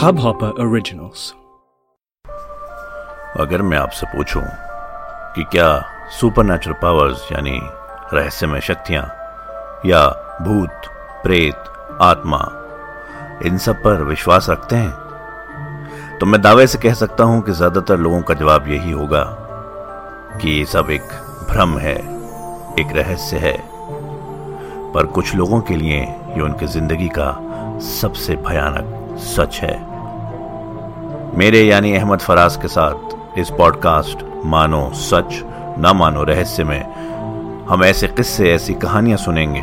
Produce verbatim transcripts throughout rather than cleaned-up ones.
Hubhopper Originals। अगर मैं आपसे पूछूं कि क्या सुपरनैचुरल पावर्स यानी रहस्यमय शक्तियां या भूत, प्रेत, आत्मा इन सब पर विश्वास रखते हैं, तो मैं दावे से कह सकता हूं कि ज्यादातर लोगों का जवाब यही होगा कि ये सब एक भ्रम है, एक रहस्य है। पर कुछ लोगों के लिए ये उनकी जिंदगी का सबसे भयानक सच है। मेरे यानी अहमद फराज के साथ इस पॉडकास्ट मानो सच ना मानो रहस्य में हम ऐसे किस्से, ऐसी कहानियां सुनेंगे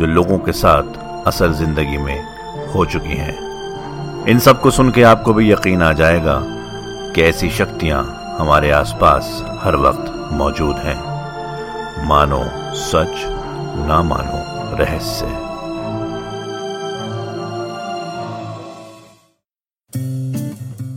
जो लोगों के साथ असल जिंदगी में हो चुकी हैं। इन सब को सुन के आपको भी यकीन आ जाएगा कि ऐसी शक्तियां हमारे आसपास हर वक्त मौजूद हैं। मानो सच ना मानो रहस्य।